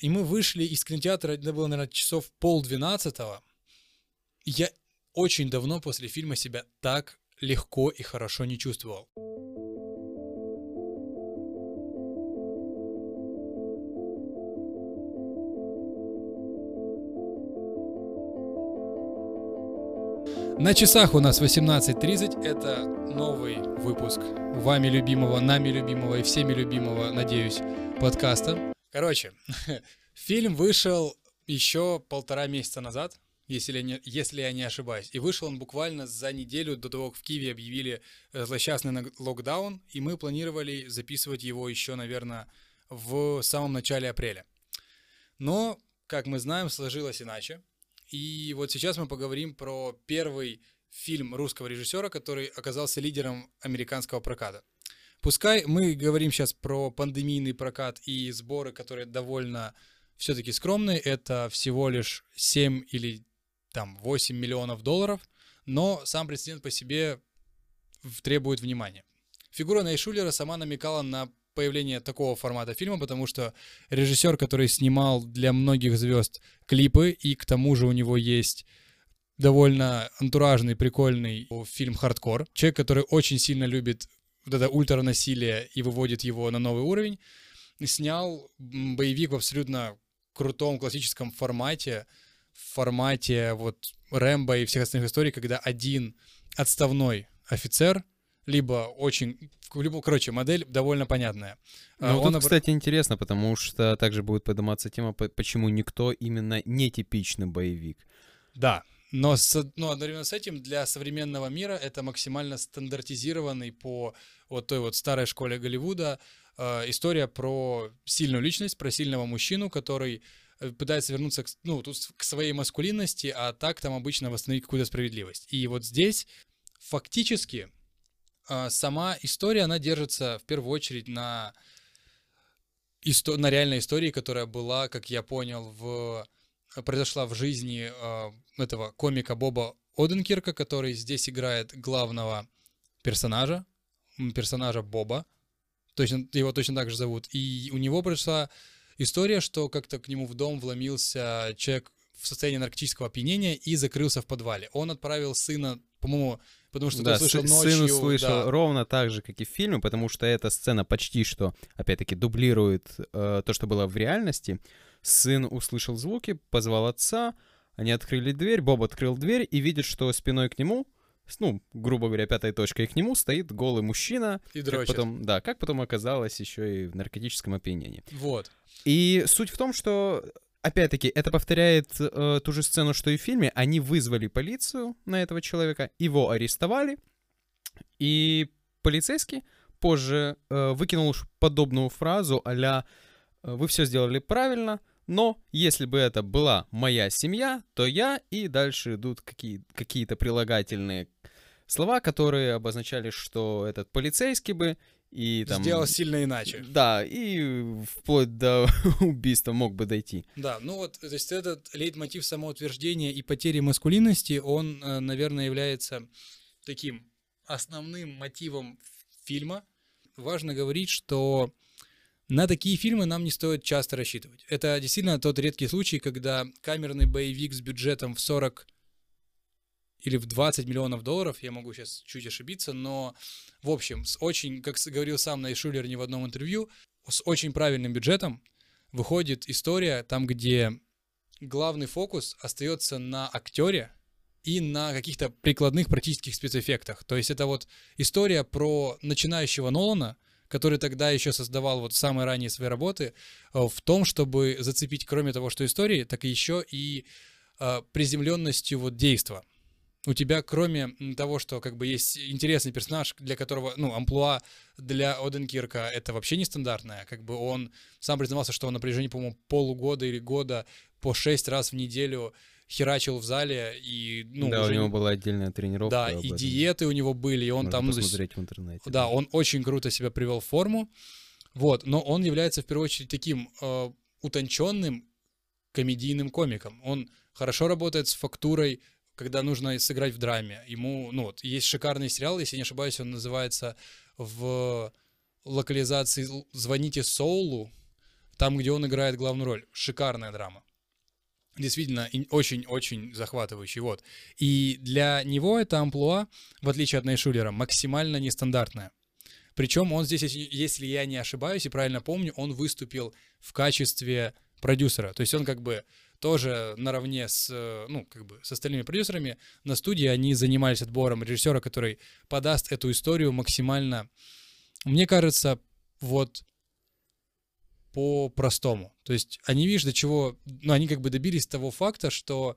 И мы вышли из кинотеатра, это было, наверное, часов 11:30. Я очень давно после фильма себя так легко и хорошо не чувствовал. На часах у нас 18:30, это новый выпуск вами любимого, нами любимого и всеми любимого, надеюсь, подкаста. Короче, фильм вышел еще 1,5 месяца назад, если я не ошибаюсь, и вышел он буквально за неделю до того, как в Киеве объявили злосчастный локдаун, и мы планировали записывать его еще, наверное, в самом начале апреля. Но, как мы знаем, сложилось иначе. И вот сейчас мы поговорим про первый фильм русского режиссера, который оказался лидером американского проката. Пускай мы говорим сейчас про пандемийный прокат и сборы, которые довольно все-таки скромные, это всего лишь 7 или там, 8 миллионов долларов, но сам прецедент по себе требует внимания. Фигура Найшуллера сама намекала на появление такого формата фильма, потому что режиссер, который снимал для многих звезд клипы, и к тому же у него есть довольно антуражный, прикольный фильм «Хардкор». Человек, который очень сильно любит вот это ультранасилие и выводит его на новый уровень, снял боевик в абсолютно крутом классическом формате, в формате вот Рэмбо и всех остальных историй, когда один отставной офицер либо очень... Короче, модель довольно понятная. Ну, тут, кстати, интересно, потому что также будет подниматься тема, почему никто именно нетипичный боевик. Да, но одновременно с этим для современного мира это максимально стандартизированный по вот той вот старой школе Голливуда история про сильную личность, про сильного мужчину, который пытается вернуться к своей маскулинности, а так там обычно восстановить какую-то справедливость. И вот здесь фактически... Сама история, она держится в первую очередь на реальной истории, которая была, как я понял, произошла в жизни этого комика Боба Оденкирка, который здесь играет главного персонажа Боба, его точно так же зовут. И у него произошла история, что как-то к нему в дом вломился человек в состоянии наркотического опьянения и закрылся в подвале. Он отправил сына, по-моему, потому что ты слышал ночью. Сын услышал ровно так же, как и в фильме, потому что эта сцена почти что, опять-таки, дублирует то, что было в реальности. Сын услышал звуки, позвал отца, они открыли дверь, Боб открыл дверь и видит, что спиной к нему, грубо говоря, пятой точкой к нему стоит голый мужчина. И дрочит. Как потом оказалось еще и в наркотическом опьянении. Вот. И суть в том, что... Опять-таки, это повторяет ту же сцену, что и в фильме. Они вызвали полицию на этого человека, его арестовали, и полицейский позже выкинул подобную фразу а-ля «Вы все сделали правильно, но если бы это была моя семья, то я...» И дальше идут какие-то прилагательные слова, которые обозначали, что этот полицейский бы... И там, сделал сильно иначе. Да, и вплоть до убийства мог бы дойти. Да, то есть этот лейтмотив самоутверждения и потери маскулинности, он, наверное, является таким основным мотивом фильма. Важно говорить, что на такие фильмы нам не стоит часто рассчитывать. Это действительно тот редкий случай, когда камерный боевик с бюджетом в 40 или в 20 миллионов долларов, я могу сейчас чуть ошибиться, но, в общем, как говорил сам Найшуллер не в одном интервью, с очень правильным бюджетом выходит история там, где главный фокус остается на актере и на каких-то прикладных практических спецэффектах. То есть это вот история про начинающего Нолана, который тогда еще создавал вот самые ранние свои работы, в том, чтобы зацепить, кроме того, что истории, так еще и приземленностью вот действа. У тебя, кроме того, что как бы есть интересный персонаж, для которого, амплуа для Оденкирка это вообще нестандартное, как бы он сам признавался, что он на протяжении, по-моему, полугода или года по 6 раз в неделю херачил в зале и... у него была отдельная тренировка. Да, и диеты у него были, и он можно там... Можно посмотреть в интернете. Да, он очень круто себя привел в форму, но он является в первую очередь таким утонченным комедийным комиком. Он хорошо работает с фактурой, когда нужно сыграть в драме. Ему, есть шикарный сериал, если не ошибаюсь, он называется в локализации «Звоните Соулу». Там, где он играет главную роль. Шикарная драма. Действительно, очень-очень захватывающий. Вот. И для него это амплуа, в отличие от Найшуллера, максимально нестандартное. Причем он здесь, если я не ошибаюсь и правильно помню, он выступил в качестве продюсера. То есть он как бы тоже наравне с, ну, как бы с остальными продюсерами на студии они занимались отбором режиссера, который подаст эту историю максимально, мне кажется, вот по-простому. То есть они, видишь, до чего... Ну, они как бы добились того факта, что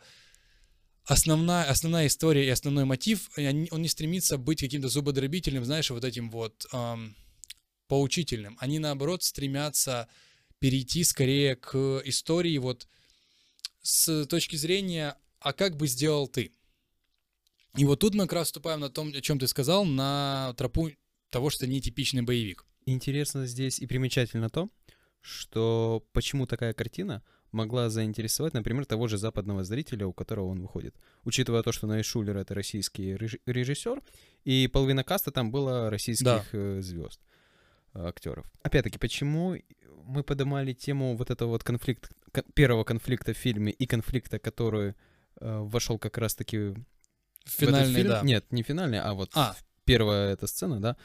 основная история и основной мотив, он не стремится быть каким-то зубодробительным, знаешь, вот этим вот поучительным. Они, наоборот, стремятся перейти скорее к истории вот с точки зрения «а как бы сделал ты?». И вот тут мы как раз вступаем на том, о чем ты сказал, на тропу того, что нетипичный боевик. Интересно здесь и примечательно то, что почему такая картина могла заинтересовать, например, того же западного зрителя, у которого он выходит. Учитывая то, что Найшуллер — это российский режиссер, и половина каста там было российских звезд, актеров. Опять-таки, почему мы поднимали тему вот этого вот конфликта, первого конфликта в фильме и конфликта, который вошел как раз-таки финальный, в этот фильм? Нет, не финальный, а вот первая эта сцена, да.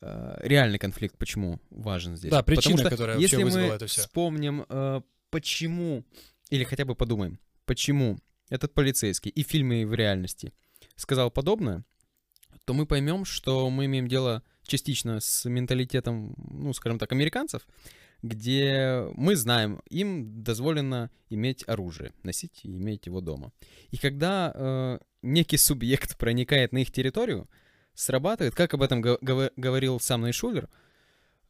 Реальный конфликт почему важен здесь? Да, причина, потому что, которая вообще вызвала это все. Если мы вспомним... Почему, или хотя бы подумаем, почему этот полицейский и в фильме, и в реальности сказал подобное, то мы поймем, что мы имеем дело частично с менталитетом, ну, скажем так, американцев, где мы знаем, им дозволено иметь оружие, носить и иметь его дома. И когда некий субъект проникает на их территорию, срабатывает, как об этом говорил сам Найшуллер,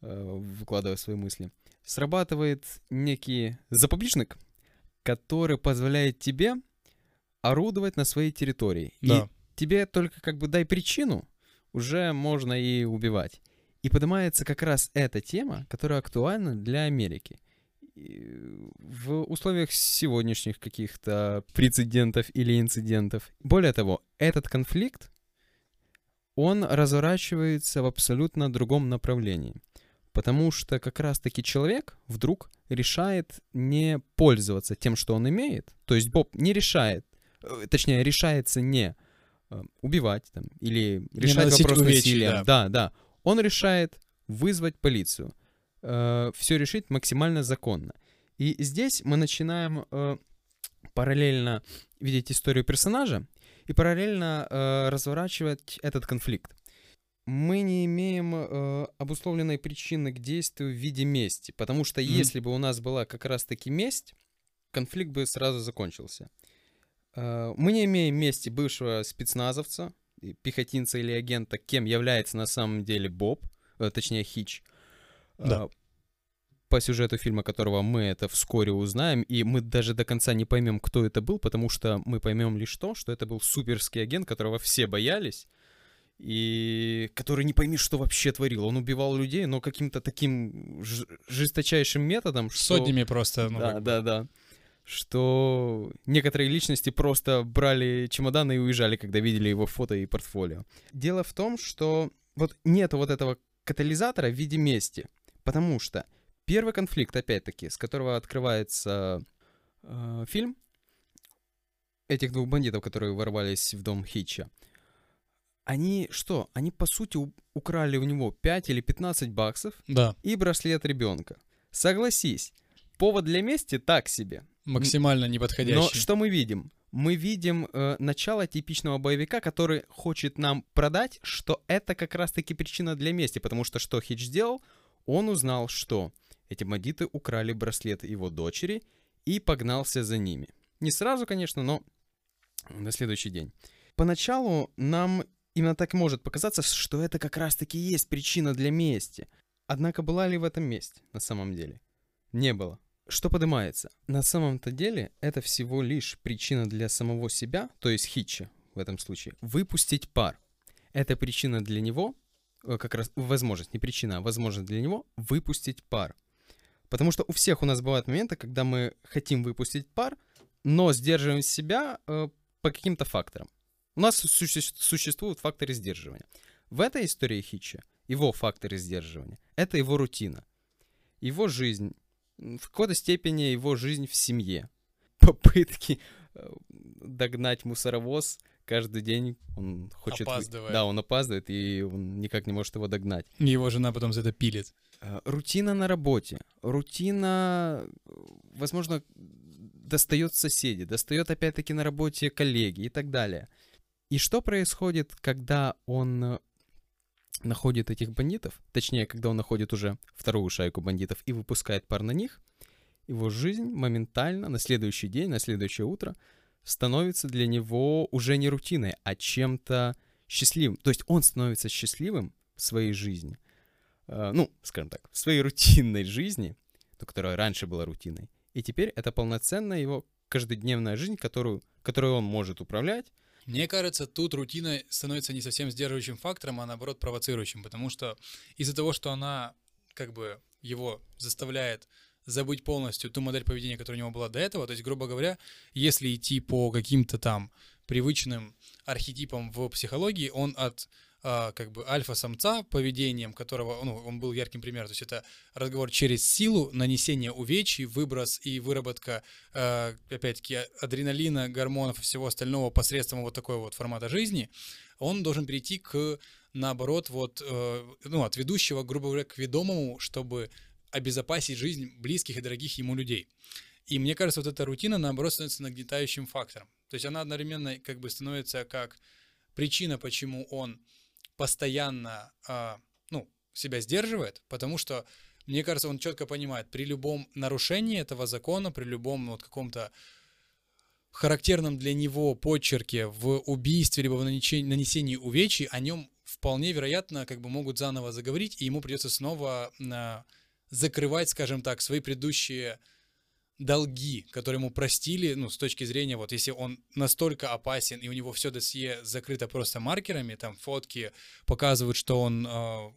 выкладывая свои мысли, срабатывает некий запобежник, который позволяет тебе орудовать на своей территории. Да. И тебе только как бы дай причину, уже можно и убивать. И поднимается как раз эта тема, которая актуальна для Америки. И в условиях сегодняшних каких-то прецедентов или инцидентов. Более того, этот конфликт, он разворачивается в абсолютно другом направлении. Потому что как раз-таки человек вдруг решает не пользоваться тем, что он имеет. То есть Боб не решает, точнее, решается не убивать там, или решать вопрос насилием. Да. Он решает вызвать полицию. Все решить максимально законно. И здесь мы начинаем параллельно видеть историю персонажа и параллельно разворачивать этот конфликт. Мы не имеем обусловленной причины к действию в виде мести, потому что если бы у нас была как раз-таки месть, конфликт бы сразу закончился. Мы не имеем мести бывшего спецназовца, пехотинца или агента, кем является на самом деле Боб, точнее Хич, по сюжету фильма, которого мы это вскоре узнаем, и мы даже до конца не поймем, кто это был, потому что мы поймем лишь то, что это был суперский агент, которого все боялись, и который не пойми, что вообще творил. Он убивал людей, но каким-то таким жесточайшим методом, что... Сотнями просто. Ну, да. Что некоторые личности просто брали чемоданы и уезжали, когда видели его фото и портфолио. Дело в том, что вот нет вот этого катализатора в виде мести. Потому что первый конфликт, опять-таки, с которого открывается фильм, этих двух бандитов, которые ворвались в дом Хитча, они что? Они, по сути, украли у него 5 или 15 баксов и браслет ребенка. Согласись, повод для мести так себе. Максимально неподходящий. Но что мы видим? Мы видим начало типичного боевика, который хочет нам продать, что это как раз-таки причина для мести. Потому что Хич сделал? Он узнал, что эти бандиты украли браслет его дочери и погнался за ними. Не сразу, конечно, но на следующий день. Поначалу нам... Именно так может показаться, что это как раз-таки есть причина для мести. Однако была ли в этом месть на самом деле? Не было. Что поднимается? На самом-то деле это всего лишь причина для самого себя, то есть Хитча в этом случае, выпустить пар. Это причина для него, как раз возможность, не причина, а возможность для него выпустить пар. Потому что у всех у нас бывают моменты, когда мы хотим выпустить пар, но сдерживаем себя по каким-то факторам. У нас существуют факторы сдерживания. В этой истории Хитча его факторы сдерживания — это его рутина, его жизнь, в какой-то степени его жизнь в семье. Попытки догнать мусоровоз каждый день. Он хочет... Опаздывает. Да, он опаздывает, и он никак не может его догнать. Его жена потом за это пилит. Рутина на работе. Рутина, возможно, достает соседи, достает опять-таки на работе коллеги и так далее. И что происходит, когда он находит этих бандитов, точнее, когда он находит уже вторую шайку бандитов и выпускает пар на них, его жизнь моментально на следующий день, на следующее утро становится для него уже не рутиной, а чем-то счастливым. То есть он становится счастливым в своей жизни, ну, скажем так, в своей рутинной жизни, которая раньше была рутиной, и теперь это полноценная его каждодневная жизнь, которую он может управлять. Мне кажется, тут рутина становится не совсем сдерживающим фактором, а наоборот провоцирующим, потому что из-за того, что она как бы его заставляет забыть полностью ту модель поведения, которая у него была до этого, то есть, грубо говоря, если идти по каким-то там привычным архетипам в психологии, он от как бы альфа-самца, поведением которого, ну, он был ярким примером, то есть это разговор через силу, нанесение увечий, выброс и выработка, опять-таки, адреналина, гормонов и всего остального посредством вот такого вот формата жизни, он должен перейти к, наоборот, вот, ну, от ведущего, грубо говоря, к ведомому, чтобы обезопасить жизнь близких и дорогих ему людей. И мне кажется, вот эта рутина, наоборот, становится нагнетающим фактором. То есть она одновременно как бы становится как причина, почему он постоянно себя сдерживает, потому что, мне кажется, он четко понимает, при любом нарушении этого закона, при любом вот каком-то характерном для него подчерке в убийстве либо в нанесении увечий, о нем вполне вероятно как бы могут заново заговорить, и ему придется снова закрывать, скажем так, свои предыдущие долги, которые ему простили, ну, с точки зрения, вот, если он настолько опасен, и у него все досье закрыто просто маркерами, там фотки показывают, что он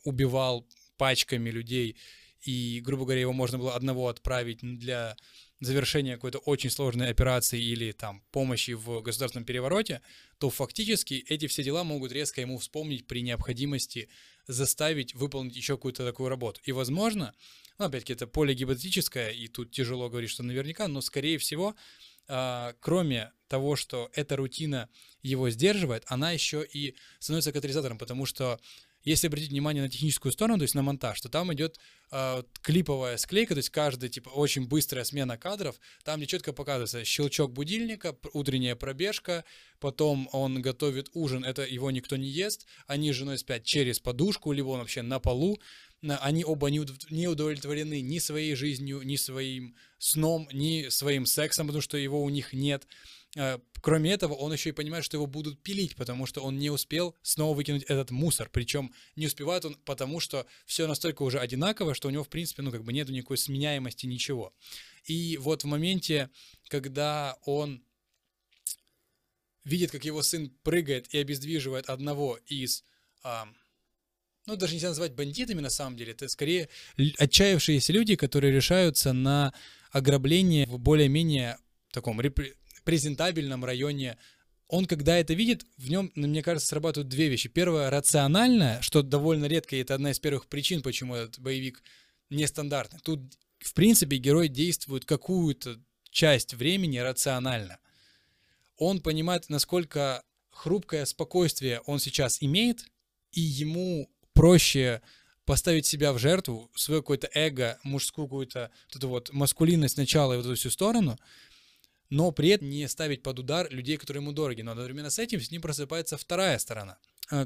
убивал пачками людей, и, грубо говоря, его можно было одного отправить для завершения какой-то очень сложной операции или там помощи в государственном перевороте, то фактически эти все дела могут резко ему вспомнить при необходимости заставить выполнить еще какую-то такую работу. И, возможно, ну, опять-таки, это поле гипотетическое, и тут тяжело говорить, что наверняка, но, скорее всего, кроме того, что эта рутина его сдерживает, она еще и становится катализатором, потому что, если обратить внимание на техническую сторону, то есть на монтаж, то там идет клиповая склейка, то есть каждая типа очень быстрая смена кадров, там где четко показывается щелчок будильника, утренняя пробежка, потом он готовит ужин, это его никто не ест, они с женой спят через подушку, либо он вообще на полу, они оба не удовлетворены ни своей жизнью, ни своим сном, ни своим сексом, потому что его у них нет. Кроме этого, он еще и понимает, что его будут пилить, потому что он не успел снова выкинуть этот мусор. Причем не успевает он, потому что все настолько уже одинаково, что у него, в принципе, ну, как бы нету никакой сменяемости, ничего. И вот в моменте, когда он видит, как его сын прыгает и обездвиживает одного из... ну, даже нельзя назвать бандитами, на самом деле. Это скорее отчаявшиеся люди, которые решаются на ограбление в более-менее таком презентабельном районе. Он, когда это видит, в нем, мне кажется, срабатывают две вещи. Первое, рациональное, что довольно редко, и это одна из первых причин, почему этот боевик нестандартный. Тут, в принципе, герой действует какую-то часть времени рационально. Он понимает, насколько хрупкое спокойствие он сейчас имеет, и ему проще поставить себя в жертву, свое какое-то эго, мужскую какую-то вот эту вот маскулинность сначала и вот эту всю сторону, но при этом не ставить под удар людей, которые ему дороги. Но одновременно с этим с ним просыпается вторая сторона,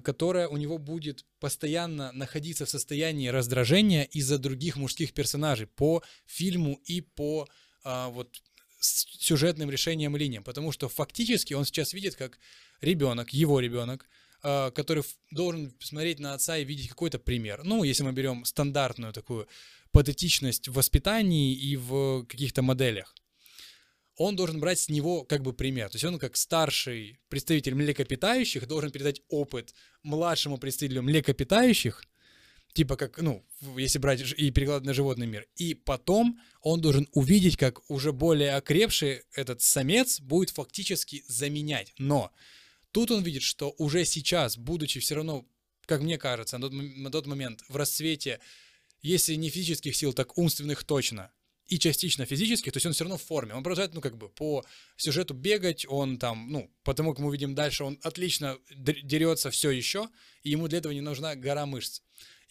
которая у него будет постоянно находиться в состоянии раздражения из-за других мужских персонажей по фильму и по вот сюжетным решениям и линиям. Потому что фактически он сейчас видит, как ребенок, его ребенок, который должен смотреть на отца и видеть какой-то пример. Ну, если мы берем стандартную такую патетичность в воспитании и в каких-то моделях, он должен брать с него как бы пример. То есть он как старший представитель млекопитающих должен передать опыт младшему представителю млекопитающих, типа как, ну, если брать и перекладывать на животный мир. И потом он должен увидеть, как уже более окрепший этот самец будет фактически заменять. Но тут он видит, что уже сейчас, будучи все равно, как мне кажется, на тот момент в расцвете, если не физических сил, так умственных точно, и частично физических, то есть он все равно в форме, он продолжает, ну, как бы, по сюжету бегать, он там, ну, потому как мы видим дальше, он отлично дерется все еще, и ему для этого не нужна гора мышц.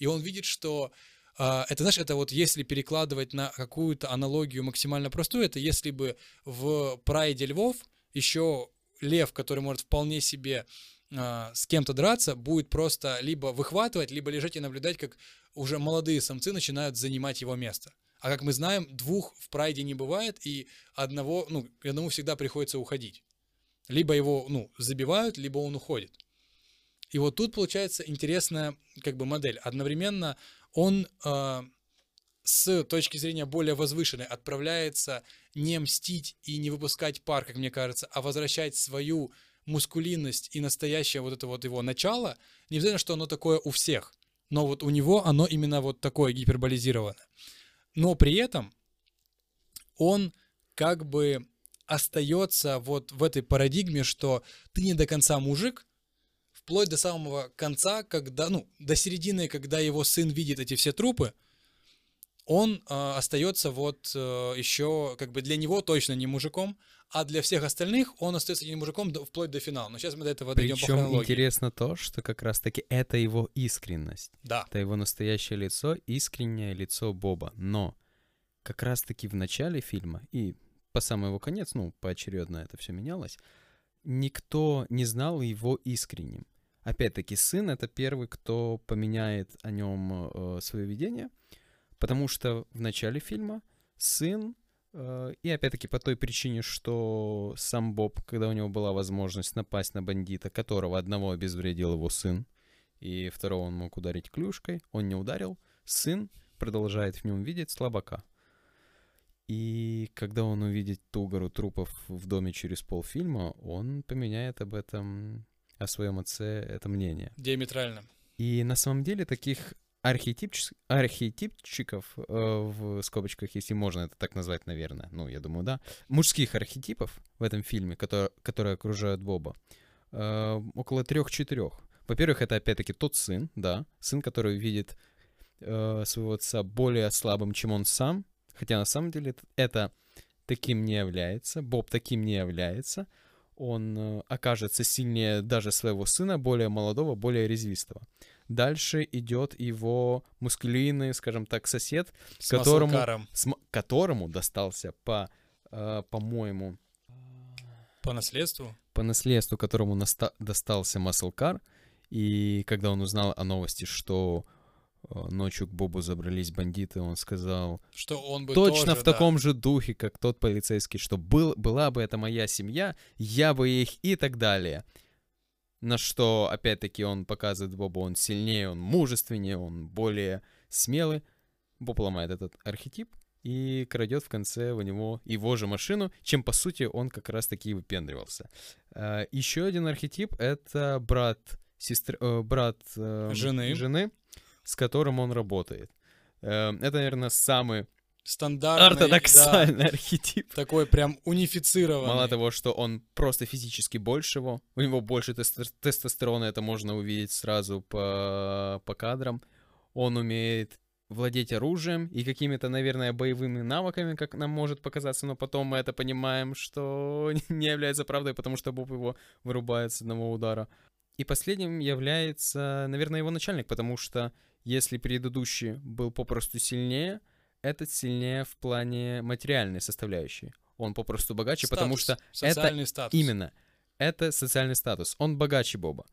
И он видит, что, это, знаешь, это вот если перекладывать на какую-то аналогию максимально простую, это если бы в «Прайде львов» еще лев, который может вполне себе с кем-то драться, будет просто либо выхватывать, либо лежать и наблюдать, как уже молодые самцы начинают занимать его место. А как мы знаем, двух в «Прайде» не бывает, и одного, ну, одному всегда приходится уходить. Либо его, ну, забивают, либо он уходит. И вот тут получается интересная, как бы, модель. Одновременно он с точки зрения более возвышенной отправляется не мстить и не выпускать пар, как мне кажется, а возвращать свою мускулинность и настоящее вот это вот его начало. Не обязательно, что оно такое у всех, но вот у него оно именно вот такое гиперболизированное. Но при этом он как бы остается вот в этой парадигме, что ты не до конца мужик, вплоть до самого конца, когда, ну, до середины, когда его сын видит эти все трупы, он остается вот еще, как бы, для него точно не мужиком, а для всех остальных он остается не мужиком вплоть до финала. Но сейчас мы до этого дойдем по хронологии. Причем интересно то, что как раз-таки это его искренность. Да. Это его настоящее лицо, искреннее лицо Боба. Но как раз-таки в начале фильма и по самый его конец, ну, поочередно это все менялось, никто не знал его искренним. Опять-таки, сын — это первый, кто поменяет о нем свое видение, потому что в начале фильма сын, и опять-таки по той причине, что сам Боб, когда у него была возможность напасть на бандита, которого одного обезвредил его сын, и второго он мог ударить клюшкой, он не ударил, сын продолжает в нем видеть слабака. И когда он увидит ту гору трупов в доме через полфильма, он поменяет об этом, о своем отце, это мнение. Диаметрально. И на самом деле таких архетипчиков, в скобочках, если можно это так назвать, наверное, ну, я думаю, да, мужских архетипов в этом фильме, которые окружают Боба, около 3-4. Во-первых, это опять-таки тот сын, да, сын, который видит своего отца более слабым, чем он сам, хотя на самом деле это таким не является, Боб таким не является, он окажется сильнее даже своего сына, более молодого, более резвистого. Дальше идет его мускулинный, скажем так, сосед, которому достался по-моему... По наследству? По наследству, которому достался маслкар, и когда он узнал о новости, что ночью к Бобу забрались бандиты, он сказал, что он бы точно тоже, в таком же духе, как тот полицейский, что была бы это моя семья, я бы их и так далее. На что, опять-таки, он показывает Бобу, он сильнее, он мужественнее, он более смелый. Боб ломает этот архетип и крадет в конце у него его же машину, чем, по сути, он как раз-таки и выпендривался. Еще один архетип — это брат жены, с которым он работает. Это, наверное, самый стандартный, ортодоксальный, да, архетип. Такой прям унифицированный. Мало того, что он просто физически больше его, у него больше тестостерона, это можно увидеть сразу по кадрам. Он умеет владеть оружием и какими-то, наверное, боевыми навыками, как нам может показаться, но потом мы это понимаем, что не является правдой, потому что Боб его вырубает с одного удара. И последним является, наверное, его начальник, потому что если предыдущий был попросту сильнее, этот сильнее в плане материальной составляющей. Он попросту богаче, статус, потому что это статус. Именно, это социальный статус. Он богаче Боба.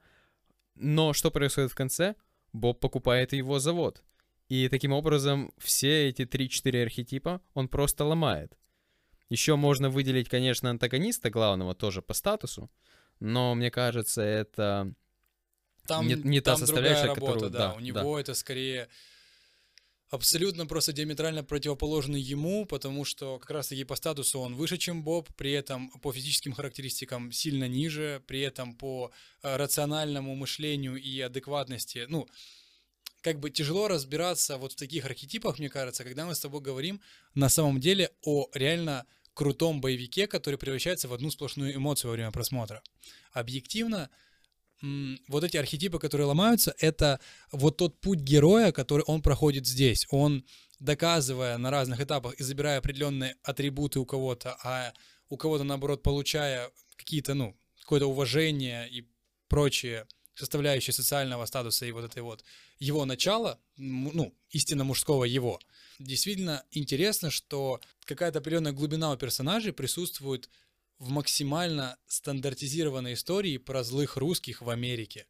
Но что происходит в конце? Боб покупает его завод. И таким образом все эти 3-4 архетипа он просто ломает. Еще можно выделить, конечно, антагониста главного тоже по статусу, но, мне кажется, это там, не там та составляющая, другая работа, которую... Да, у него, да, это скорее абсолютно просто диаметрально противоположный ему, потому что как раз-таки по статусу он выше, чем Боб, при этом по физическим характеристикам сильно ниже, при этом по рациональному мышлению и адекватности. Ну, как бы тяжело разбираться вот в таких архетипах, мне кажется, когда мы с тобой говорим на самом деле о реально... крутом боевике, который превращается в одну сплошную эмоцию во время просмотра. Объективно, вот эти архетипы, которые ломаются, это вот тот путь героя, который он проходит здесь. Он, доказывая на разных этапах и забирая определенные атрибуты у кого-то, а у кого-то, наоборот, получая какие-то, ну, какое-то уважение и прочие составляющие социального статуса и вот этой вот его начала, ну, истинно мужского его. Действительно интересно, что какая-то определенная глубина у персонажей присутствует в максимально стандартизированной истории про злых русских в Америке.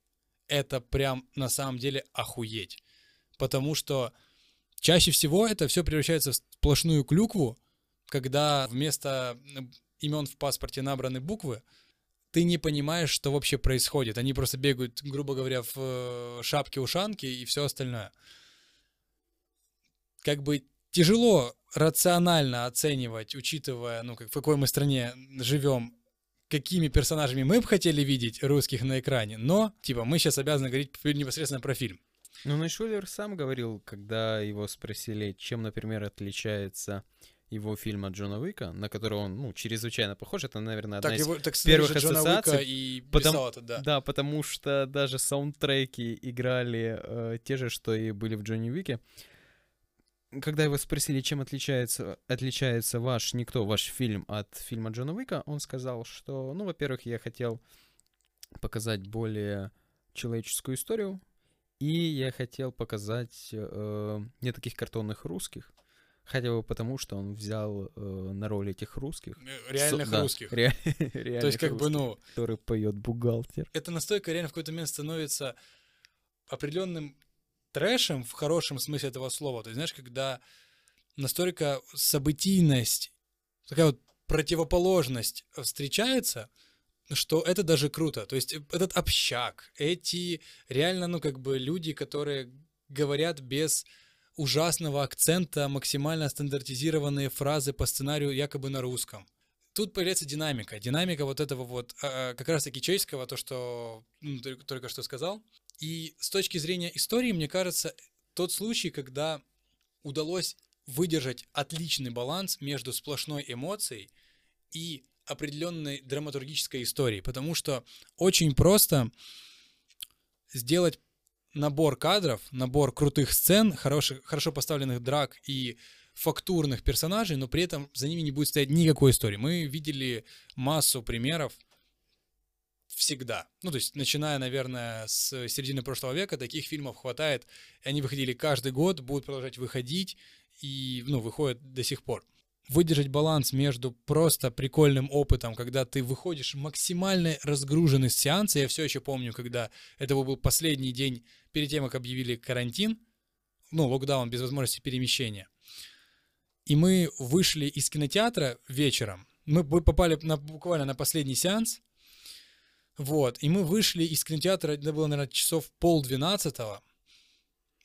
Это прям на самом деле охуеть. Потому что чаще всего это все превращается в сплошную клюкву, когда вместо имен в паспорте набраны буквы, ты не понимаешь, что вообще происходит. Они просто бегают, грубо говоря, в шапке-ушанке и все остальное. Как бы тяжело рационально оценивать, учитывая, ну, как, в какой мы стране живем, какими персонажами мы бы хотели видеть русских на экране, но, типа, мы сейчас обязаны говорить непосредственно про фильм. Ну, Найшуллер сам говорил, когда его спросили, чем, например, отличается его фильм от Джона Уика, на который он, ну, чрезвычайно похож, это, наверное, одна из первых ассоциаций. И писал, да, потому что даже саундтреки играли те же, что и были в Джоне Уике. Когда его спросили, чем отличается ваш фильм от фильма Джона Уика, он сказал, что, ну, во-первых, я хотел показать более человеческую историю, и я хотел показать не таких картонных русских, хотя бы потому, что он взял на роль этих русских. Реальных русских. Да, реальных то есть, как русских, бы, ну... Который поет бухгалтер. Это настолько реально в какой-то момент становится определенным трэшем в хорошем смысле этого слова. То есть, знаешь, когда настолько событийность, такая вот противоположность встречается, что это даже круто. То есть этот общак, эти реально, ну, как бы люди, которые говорят без ужасного акцента максимально стандартизированные фразы по сценарию якобы на русском. Тут появляется динамика. Динамика вот этого вот как раз-таки чешского, то, что только что сказал. И с точки зрения истории, мне кажется, тот случай, когда удалось выдержать отличный баланс между сплошной эмоцией и определенной драматургической историей. Потому что очень просто сделать набор кадров, набор крутых сцен, хорошо поставленных драк и фактурных персонажей, но при этом за ними не будет стоять никакой истории. Мы видели массу примеров всегда. Ну, то есть, начиная, наверное, с середины прошлого века, таких фильмов хватает. Они выходили каждый год, будут продолжать выходить и, ну, выходят до сих пор. Выдержать баланс между просто прикольным опытом, когда ты выходишь максимально разгруженный с сеанса. Я все еще помню, когда это был последний день перед тем, как объявили карантин, ну, локдаун без возможности перемещения. И мы вышли из кинотеатра вечером. Мы попали буквально на последний сеанс. Вот, и мы вышли из кинотеатра, это было, наверное, часов 11:30.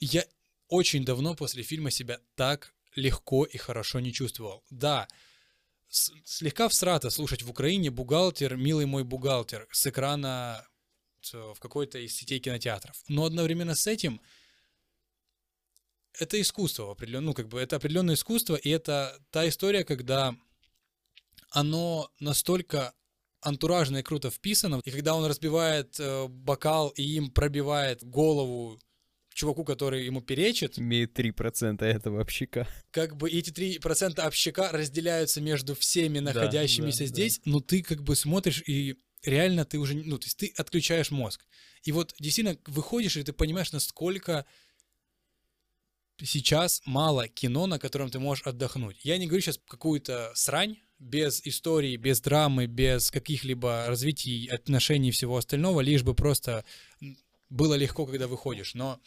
Я очень давно после фильма себя так легко и хорошо не чувствовал. Да, слегка всрато слушать в Украине «Бухгалтер, милый мой бухгалтер» с экрана в какой-то из сетей кинотеатров. Но одновременно с этим это искусство, ну, как бы, это определенное искусство, и это та история, когда оно настолько антуражно и круто вписано, и когда он разбивает бокал и им пробивает голову чуваку, который ему перечит. Имеет 3% этого общака. Как бы эти 3% общака разделяются между всеми находящимися здесь, но ты как бы смотришь, и реально ты уже, ну, то есть ты отключаешь мозг. И вот действительно выходишь, и ты понимаешь, насколько сейчас мало кино, на котором ты можешь отдохнуть. Я не говорю сейчас какую-то срань, без истории, без драмы, без каких-либо развитий, отношений и всего остального, лишь бы просто было легко, когда выходишь. Но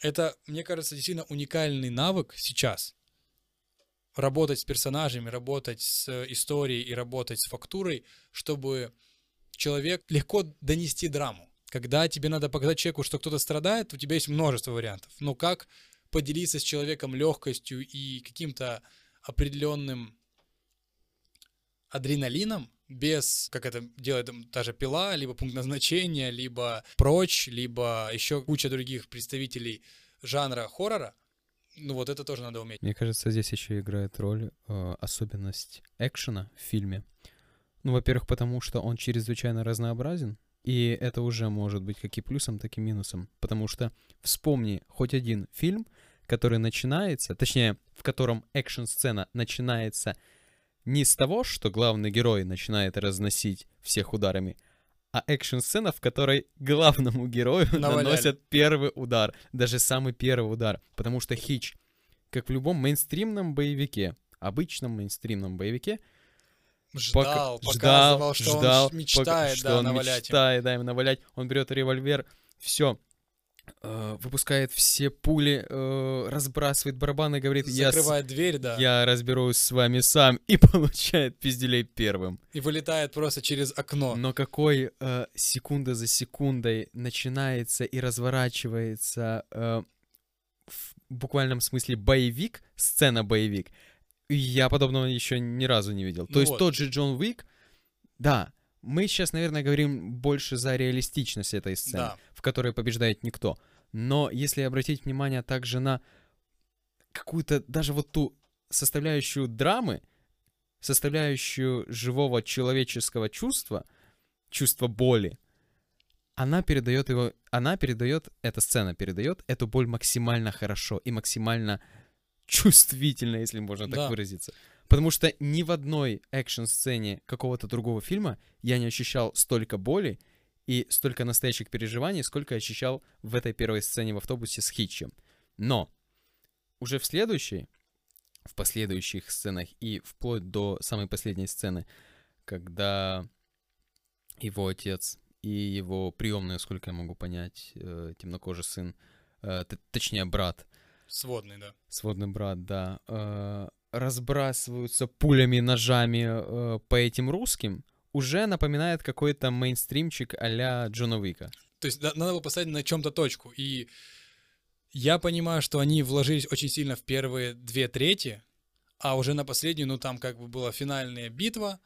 это, мне кажется, действительно уникальный навык сейчас. Работать с персонажами, работать с историей и работать с фактурой, чтобы человек легко донести драму. Когда тебе надо показать человеку, что кто-то страдает, у тебя есть множество вариантов. Но как поделиться с человеком легкостью и каким-то определенным адреналином, без, как это делает та же Пила, либо Пункт назначения, либо Прочь, либо еще куча других представителей жанра хоррора, ну вот это тоже надо уметь. Мне кажется, здесь еще играет роль особенность экшена в фильме. Ну, во-первых, потому что он чрезвычайно разнообразен, И это уже может быть как и плюсом, так и минусом. Потому что вспомни хоть один фильм, который начинается, точнее, в котором экшн-сцена начинается не с того, что главный герой начинает разносить всех ударами, а экшн-сцена, в которой главному герою наносят первый удар, даже самый первый удар. Потому что Хич, как в любом мейнстримном боевике, обычном мейнстримном боевике, показывал, что он мечтает, им навалять. Он берет револьвер, все, выпускает все пули, разбрасывает барабаны, говорит, закрывает дверь, да. Я разберусь с вами сам, и получает пизделей первым. И вылетает просто через окно. Но какой секунда за секундой начинается и разворачивается в буквальном смысле боевик, сцена-боевик, я подобного еще ни разу не видел. Ну, То есть тот же Джон Уик, да, мы сейчас, наверное, говорим больше за реалистичность этой сцены, да, в которой побеждает никто. Но если обратить внимание также на какую-то, даже вот ту составляющую драмы, составляющую живого человеческого чувства, чувства боли, эта сцена передает эту боль максимально хорошо и максимально чувствительно, если можно так выразиться. Потому что ни в одной экшн-сцене какого-то другого фильма я не ощущал столько боли и столько настоящих переживаний, сколько ощущал в этой первой сцене в автобусе с Хитчем. Но уже в последующих сценах и вплоть до самой последней сцены, когда его отец и его приемный, сколько я могу понять, темнокожий сын, точнее брат, сводный, да. Сводный брат, да. Разбрасываются пулями, ножами по этим русским, уже напоминает какой-то мейнстримчик а-ля Джона Уика. То есть надо было поставить на чем-то точку. И я понимаю, что они вложились очень сильно в первые две трети, а уже на последнюю, ну там как бы была финальная битва,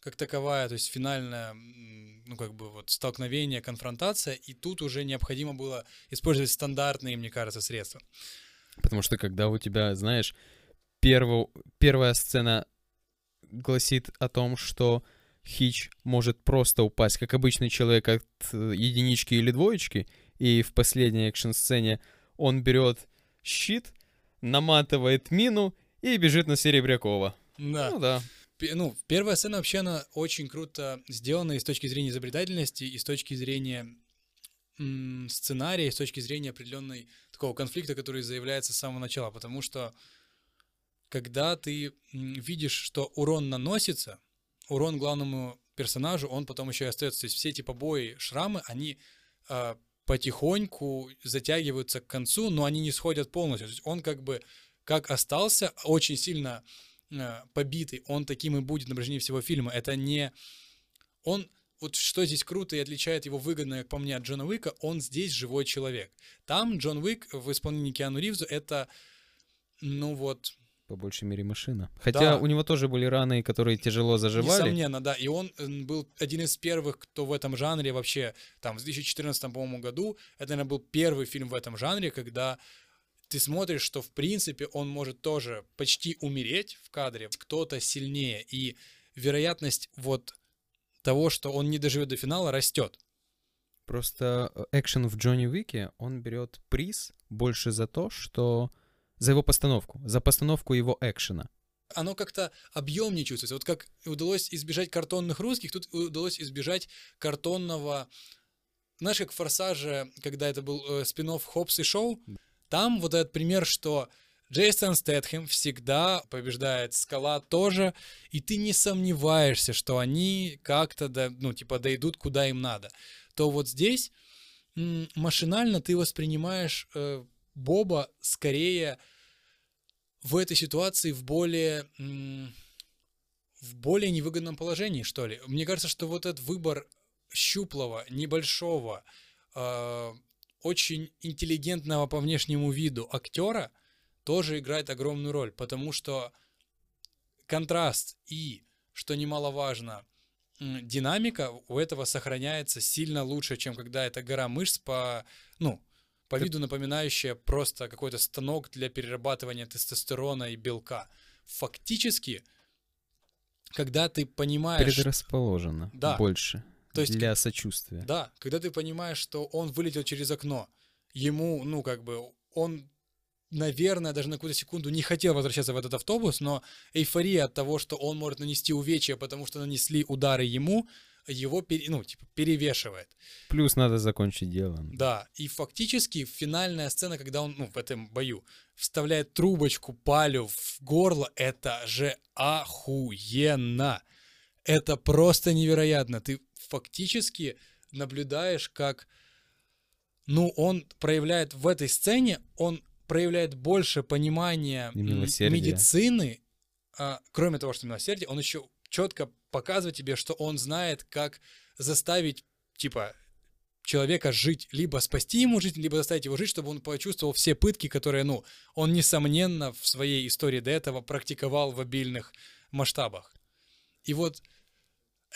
как таковая, то есть финальное, ну как бы вот столкновение, конфронтация, и тут уже необходимо было использовать стандартные, мне кажется, средства. Потому что когда у тебя, знаешь, первая сцена гласит о том, что Хич может просто упасть, как обычный человек, от единички или двоечки, и в последней экшн-сцене он берет щит, наматывает мину и бежит на Серебрякова. Да. Ну да. Ну, первая сцена вообще, она очень круто сделана и с точки зрения изобретательности, и с точки зрения сценария, с точки зрения определенной такого конфликта, который заявляется с самого начала, потому что когда ты видишь, что урон наносится, урон главному персонажу, он потом еще и остается, то есть все эти побои, шрамы, они потихоньку затягиваются к концу, но они не сходят полностью, то есть он как бы как остался очень сильно побитый, он таким и будет на протяжении всего фильма, это не он. Вот что здесь круто и отличает его выгодно, как по мне, от Джона Уика, он здесь живой человек. Там Джон Уик в исполнении Киану Ривза — это, ну вот... По большей мере машина. Хотя да, у него тоже были раны, которые тяжело заживали. Несомненно, да. И он был один из первых, кто в этом жанре вообще, там, в 2014, по-моему, году, это, наверное, был первый фильм в этом жанре, когда ты смотришь, что, в принципе, он может тоже почти умереть в кадре, кто-то сильнее. И вероятность вот... того, что он не доживет до финала, растет. Просто экшен в Джонни Уике, он берет приз больше за то, что... за его постановку, за постановку его экшена. Оно как-то объемнее чувствуется. Вот как удалось избежать картонных русских, тут удалось избежать картонного... Знаешь, как в «Форсаже», когда это был спин-офф «Хопс и Шоу», там вот этот пример, что... Джейсон Стетхем всегда побеждает, Скала тоже, и ты не сомневаешься, что они как-то, ну, типа, дойдут, куда им надо. То вот здесь машинально ты воспринимаешь Боба скорее в этой ситуации в более невыгодном положении, что ли. Мне кажется, что вот этот выбор щуплого, небольшого, очень интеллигентного по внешнему виду актера тоже играет огромную роль, потому что контраст и, что немаловажно, динамика у этого сохраняется сильно лучше, чем когда это гора мышц по виду напоминающая просто какой-то станок для перерабатывания тестостерона и белка. Фактически, когда ты понимаешь... Предрасположено больше. То есть, для сочувствия. Да, когда ты понимаешь, что он вылетел через окно, ему, ну, как бы, он, наверное, даже на какую-то секунду не хотел возвращаться в этот автобус, но эйфория от того, что он может нанести увечья, потому что нанесли удары ему, его перевешивает. Плюс надо закончить дело. Да, и фактически финальная сцена, когда он, ну, в этом бою вставляет трубочку палю в горло, это же охуенно. Это просто невероятно. Ты фактически наблюдаешь, как, ну, он проявляет в этой сцене, он проявляет больше понимания медицины, кроме того, что милосердие, он еще четко показывает тебе, что он знает, как заставить, типа, человека жить, либо спасти ему жизнь, либо заставить его жить, чтобы он почувствовал все пытки, которые, ну, он, несомненно, в своей истории до этого практиковал в обильных масштабах. И вот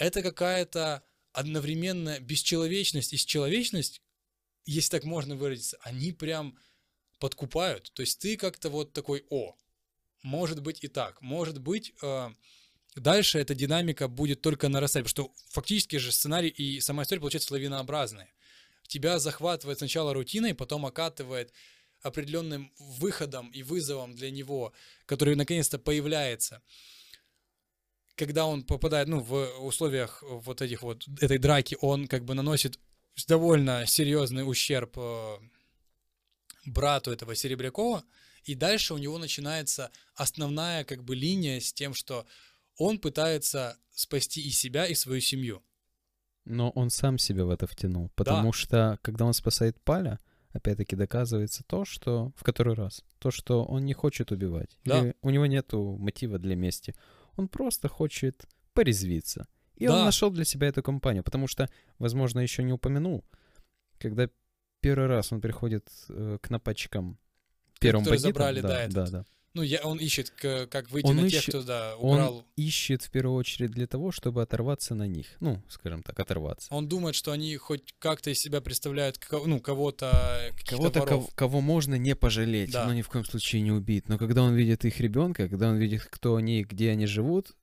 это какая-то одновременно бесчеловечность и человечность, если так можно выразиться, они прям подкупают. То есть ты как-то вот такой, о, может быть и так, может быть дальше эта динамика будет только нарастать, потому что фактически же сценарий и сама история получается лавинообразная. Тебя захватывает сначала рутиной, потом окатывает определенным выходом и вызовом для него, который наконец-то появляется. Когда он попадает, ну, в условиях вот этих вот, этой драки, он как бы наносит довольно серьезный ущерб брату этого Серебрякова, и дальше у него начинается основная как бы линия с тем, что он пытается спасти и себя, и свою семью. Но он сам себя в это втянул, потому что, когда он спасает Паля, опять-таки доказывается то, что, в который раз, то, что он не хочет убивать. Да. У него нету мотива для мести. Он просто хочет порезвиться. И он нашел для себя эту компанию, потому что, возможно, еще не упомянул, когда первый раз он приходит к нападчикам, первым бандитам. Забрали, да. Ну, он ищет, как выйти на тех, кто, украл. Он ищет, в первую очередь, для того, чтобы оторваться на них. Ну, скажем так, оторваться. Он думает, что они хоть как-то из себя представляют, ну, кого-то, каких-то воров. Кого можно не пожалеть, но ни в коем случае не убить. Но когда он видит их ребенка, когда он видит, кто они и где они живут,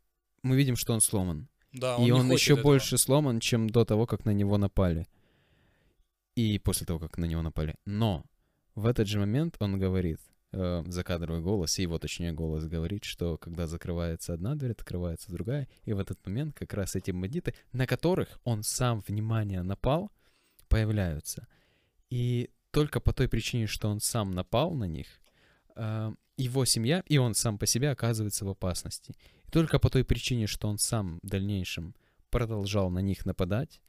мы видим, что он сломан. Да, и он еще больше сломан, чем до того, как на него напали. И после того, как на него напали. Но в этот же момент он говорит... закадровый голос, и его, точнее, голос говорит, что когда закрывается одна дверь, открывается другая, и в этот момент как раз эти бандиты, на которых он сам, внимание, напал, появляются. И только по той причине, что он сам напал на них, его семья и он сам по себе оказывается в опасности. И только по той причине, что он сам в дальнейшем продолжал на них нападать,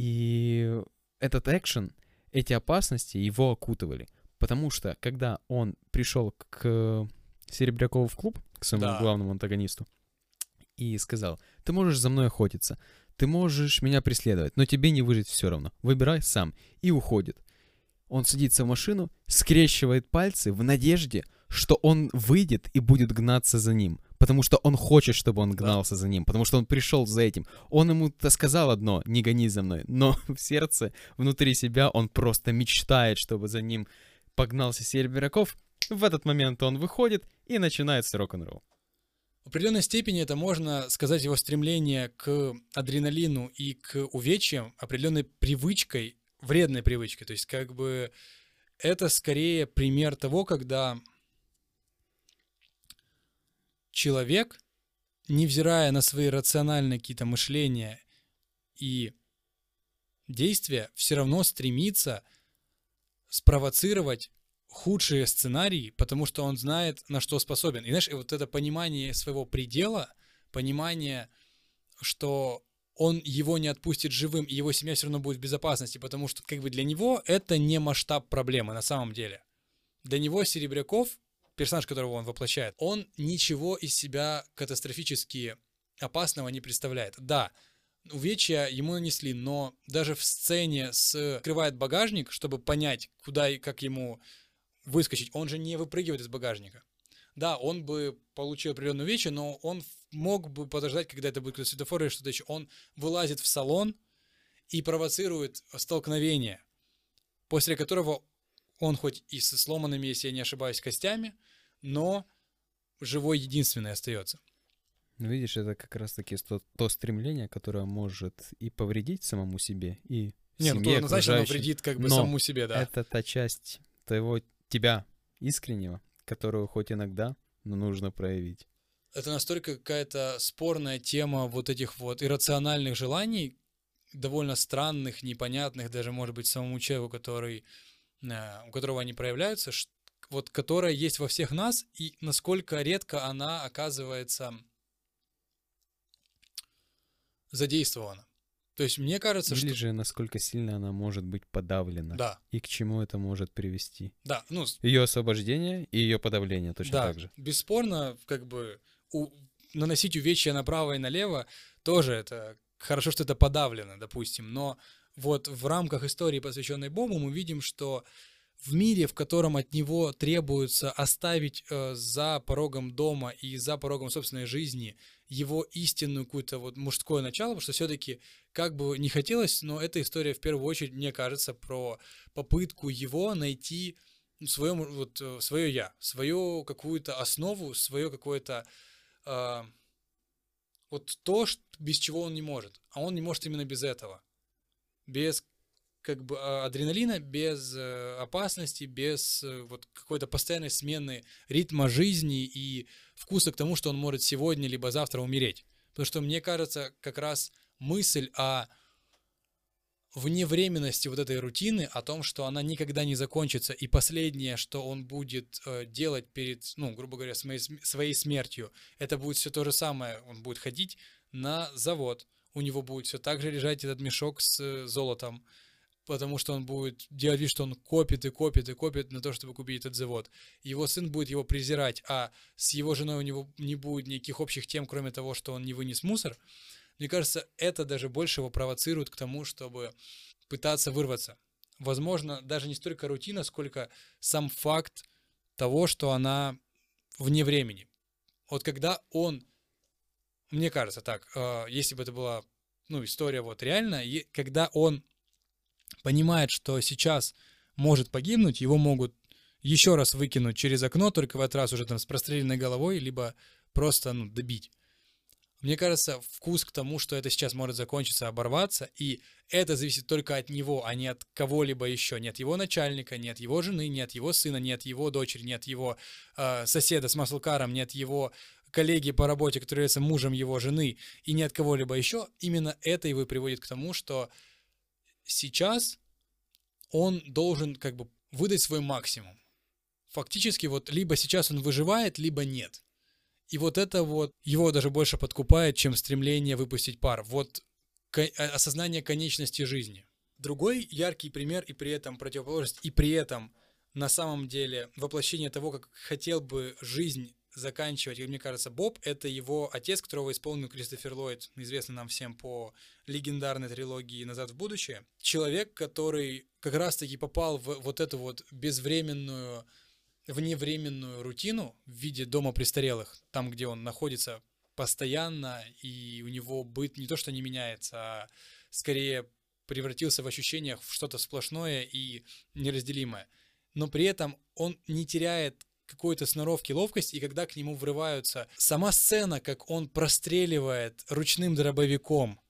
и этот экшен, эти опасности его окутывали. Потому что, когда он пришел к Серебрякову в клуб, к своему главному антагонисту, и сказал, ты можешь за мной охотиться, ты можешь меня преследовать, но тебе не выжить все равно, выбирай сам, и уходит. Он садится в машину, скрещивает пальцы в надежде, что он выйдет и будет гнаться за ним, потому что он хочет, чтобы он гнался за ним, потому что он пришел за этим. Он ему-то сказал одно, не гони за мной, но в сердце, внутри себя он просто мечтает, чтобы за ним... погнался Серебряков, в этот момент он выходит и начинается рок-н-ролл. В определенной степени это, можно сказать, его стремление к адреналину и к увечьям определенной привычкой, вредной привычкой. То есть как бы это скорее пример того, когда человек, невзирая на свои рациональные какие-то мышления и действия, все равно стремится спровоцировать худшие сценарии, потому что он знает, на что способен. И знаешь, вот это понимание своего предела, понимание, что он его не отпустит живым, и его семья все равно будет в безопасности, потому что как бы для него это не масштаб проблемы на самом деле. Для него Серебряков, персонаж, которого он воплощает, он ничего из себя катастрофически опасного не представляет. Да, увечья ему нанесли, но даже в сцене открывает багажник, чтобы понять, куда и как ему выскочить. Он же не выпрыгивает из багажника. Да, он бы получил определенные увечья, но он мог бы подождать, когда это будет светофор или что-то еще. Он вылазит в салон и провоцирует столкновение, после которого он хоть и со сломанными, если я не ошибаюсь, костями, но живой единственный остается. Ну, видишь, это как раз-таки то стремление, которое может и повредить самому себе, и семье, окружающим. Не, ну, значит, оно вредит как бы самому себе, да. Это та часть твоего тебя искреннего, которую хоть иногда, но нужно проявить. Это настолько какая-то спорная тема вот этих вот иррациональных желаний, довольно странных, непонятных даже, может быть, самому человеку, у которого они проявляются, вот которая есть во всех нас, и насколько редко она оказывается задействована. То есть мне кажется, или что... Или же насколько сильно она может быть подавлена. Да. И к чему это может привести. Да. Ну, ее освобождение и ее подавление точно так же. Бесспорно, как бы наносить увечья направо и налево тоже это... Хорошо, что это подавлено, допустим. Но вот в рамках истории, посвященной Бобу, мы видим, что в мире, в котором от него требуется оставить за порогом дома и за порогом собственной жизни его истинную какую-то вот мужское начало, потому что все-таки, как бы не хотелось, но эта история в первую очередь, мне кажется, про попытку его найти свое я, свою какую-то основу, свое какое-то... Вот то, без чего он не может. А он не может именно без этого. Без как бы адреналина, без опасности, без вот какой-то постоянной смены ритма жизни и вкуса к тому, что он может сегодня либо завтра умереть. Потому что, мне кажется, как раз мысль о вневременности вот этой рутины, о том, что она никогда не закончится, и последнее, что он будет делать перед, грубо говоря, своей смертью, это будет все то же самое. Он будет ходить на завод, у него будет все так же лежать этот мешок с золотом, потому что он будет делать вид, что он копит и копит и копит на то, чтобы купить этот завод. Его сын будет его презирать, а с его женой у него не будет никаких общих тем, кроме того, что он не вынес мусор. Мне кажется, это даже больше его провоцирует к тому, чтобы пытаться вырваться. Возможно, даже не столько рутина, сколько сам факт того, что она вне времени. Вот когда он, мне кажется, так, если бы это была история вот реально, когда он понимает, что сейчас может погибнуть, его могут еще раз выкинуть через окно, только в этот раз уже там с простреленной головой, либо просто добить. Мне кажется, вкус к тому, что это сейчас может закончиться, оборваться, и это зависит только от него, а не от кого-либо еще, не от его начальника, не от его жены, не от его сына, не от его дочери, не от его соседа с маслкаром, не от его коллеги по работе, который является мужем его жены, и не от кого-либо еще. Именно это его приводит к тому, что сейчас он должен как бы выдать свой максимум. Фактически вот либо сейчас он выживает, либо нет. И вот это вот его даже больше подкупает, чем стремление выпустить пар. Вот осознание конечности жизни. Другой яркий пример и при этом противоположность, и при этом на самом деле воплощение того, как хотел бы жизнь заканчивать, и мне кажется, Боб, это его отец, которого исполнил Кристофер Ллойд, известный нам всем по легендарной трилогии «Назад в будущее». Человек, который как раз-таки попал в вот эту вот безвременную... вневременную рутину в виде дома престарелых, там, где он находится постоянно, и у него быт не то, что не меняется, а скорее превратился в ощущениях в что-то сплошное и неразделимое. Но при этом он не теряет какой-то сноровки, ловкость, и когда к нему врываются... Сама сцена, как он простреливает ручным дробовиком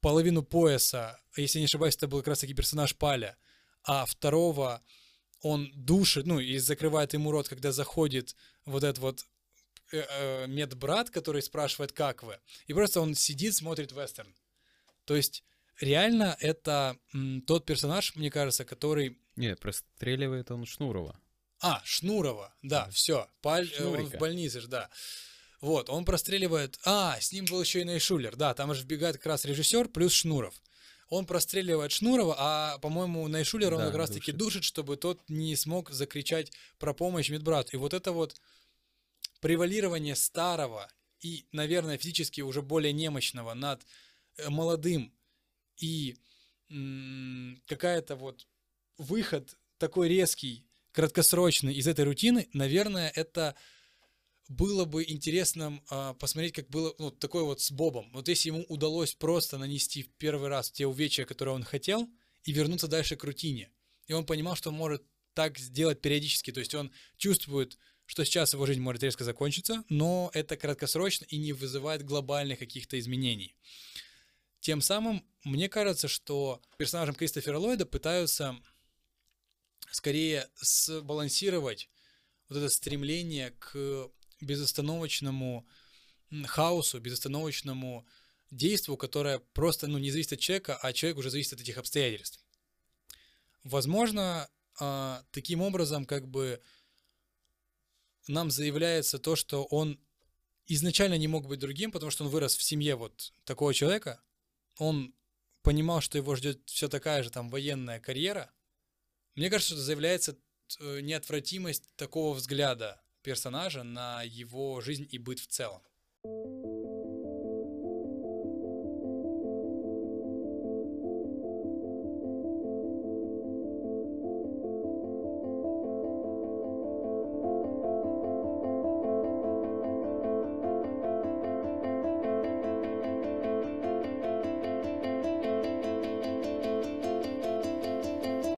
половину пояса, если не ошибаюсь, это был как раз-таки персонаж Паля, а второго... Он душит, и закрывает ему рот, когда заходит вот этот вот медбрат, который спрашивает, как вы. И просто он сидит, смотрит вестерн. То есть реально это тот персонаж, мне кажется, который... Нет, простреливает он Шнурова. Шнурова, да, все. Он в больнице же, да. Вот, он простреливает... с ним был еще и Найшуллер, да, там же вбегает как раз режиссер плюс Шнуров. Он простреливает Шнурова, а, по-моему, Найшуллера он как раз-таки душит, чтобы тот не смог закричать про помощь медбрату. И вот это вот превалирование старого и, наверное, физически уже более немощного над молодым и какая-то вот выход такой резкий, краткосрочный из этой рутины, наверное, это... Было бы интересно посмотреть, как было такое вот с Бобом. Вот если ему удалось просто нанести в первый раз те увечья, которые он хотел, и вернуться дальше к рутине. И он понимал, что он может так сделать периодически. То есть он чувствует что сейчас его жизнь может резко закончиться, но это краткосрочно и не вызывает глобальных каких-то изменений. Тем самым, мне кажется, что персонажам Кристофера Ллойда пытаются скорее сбалансировать вот это стремление к безостановочному хаосу, безостановочному действию, которое просто не зависит от человека, а человек уже зависит от этих обстоятельств. Возможно, таким образом нам заявляется то, что он изначально не мог быть другим, потому что он вырос в семье вот такого человека. Он понимал, что его ждет все такая же там военная карьера. Мне кажется, что заявляется неотвратимость такого взгляда персонажа на его жизнь и быт в целом.